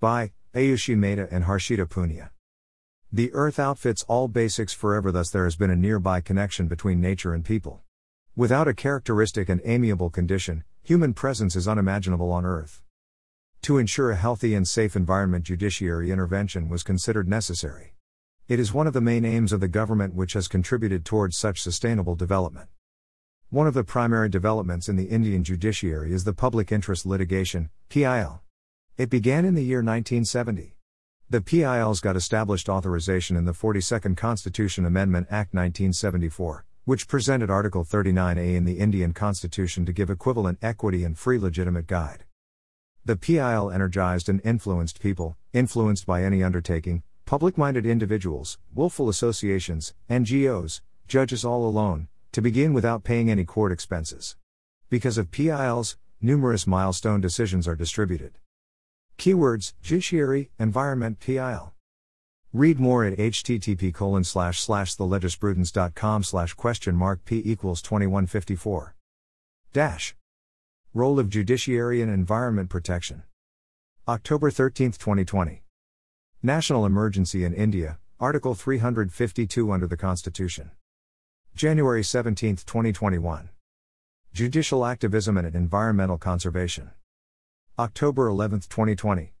By Ayushi Mehta and Harshita Punia. The earth outfits all basics forever, thus there has been a nearby connection between nature and people. Without a characteristic and amiable condition, human presence is unimaginable on earth. To ensure a healthy and safe environment, judiciary intervention was considered necessary. It is one of the main aims of the government, which has contributed towards such sustainable development. One of the primary developments in the Indian judiciary is the public interest litigation, PIL. It began in the year 1970. The PILs got established authorization in the 42nd Constitution Amendment Act 1974, which presented Article 39A in the Indian Constitution to give equivalent equity and free legitimate guide. The PIL energized and influenced people, influenced by any undertaking, public-minded individuals, willful associations, NGOs, judges all alone, to begin without paying any court expenses. Because of PILs, numerous milestone decisions are distributed. Keywords: judiciary, environment, PIL. Read more at http://thelegisprudencelecom/?P=2154. Role of Judiciary and Environment Protection. October 13, 2020. National Emergency in India, Article 352 under the Constitution. January 17, 2021. Judicial Activism and Environmental Conservation. October 11, 2020.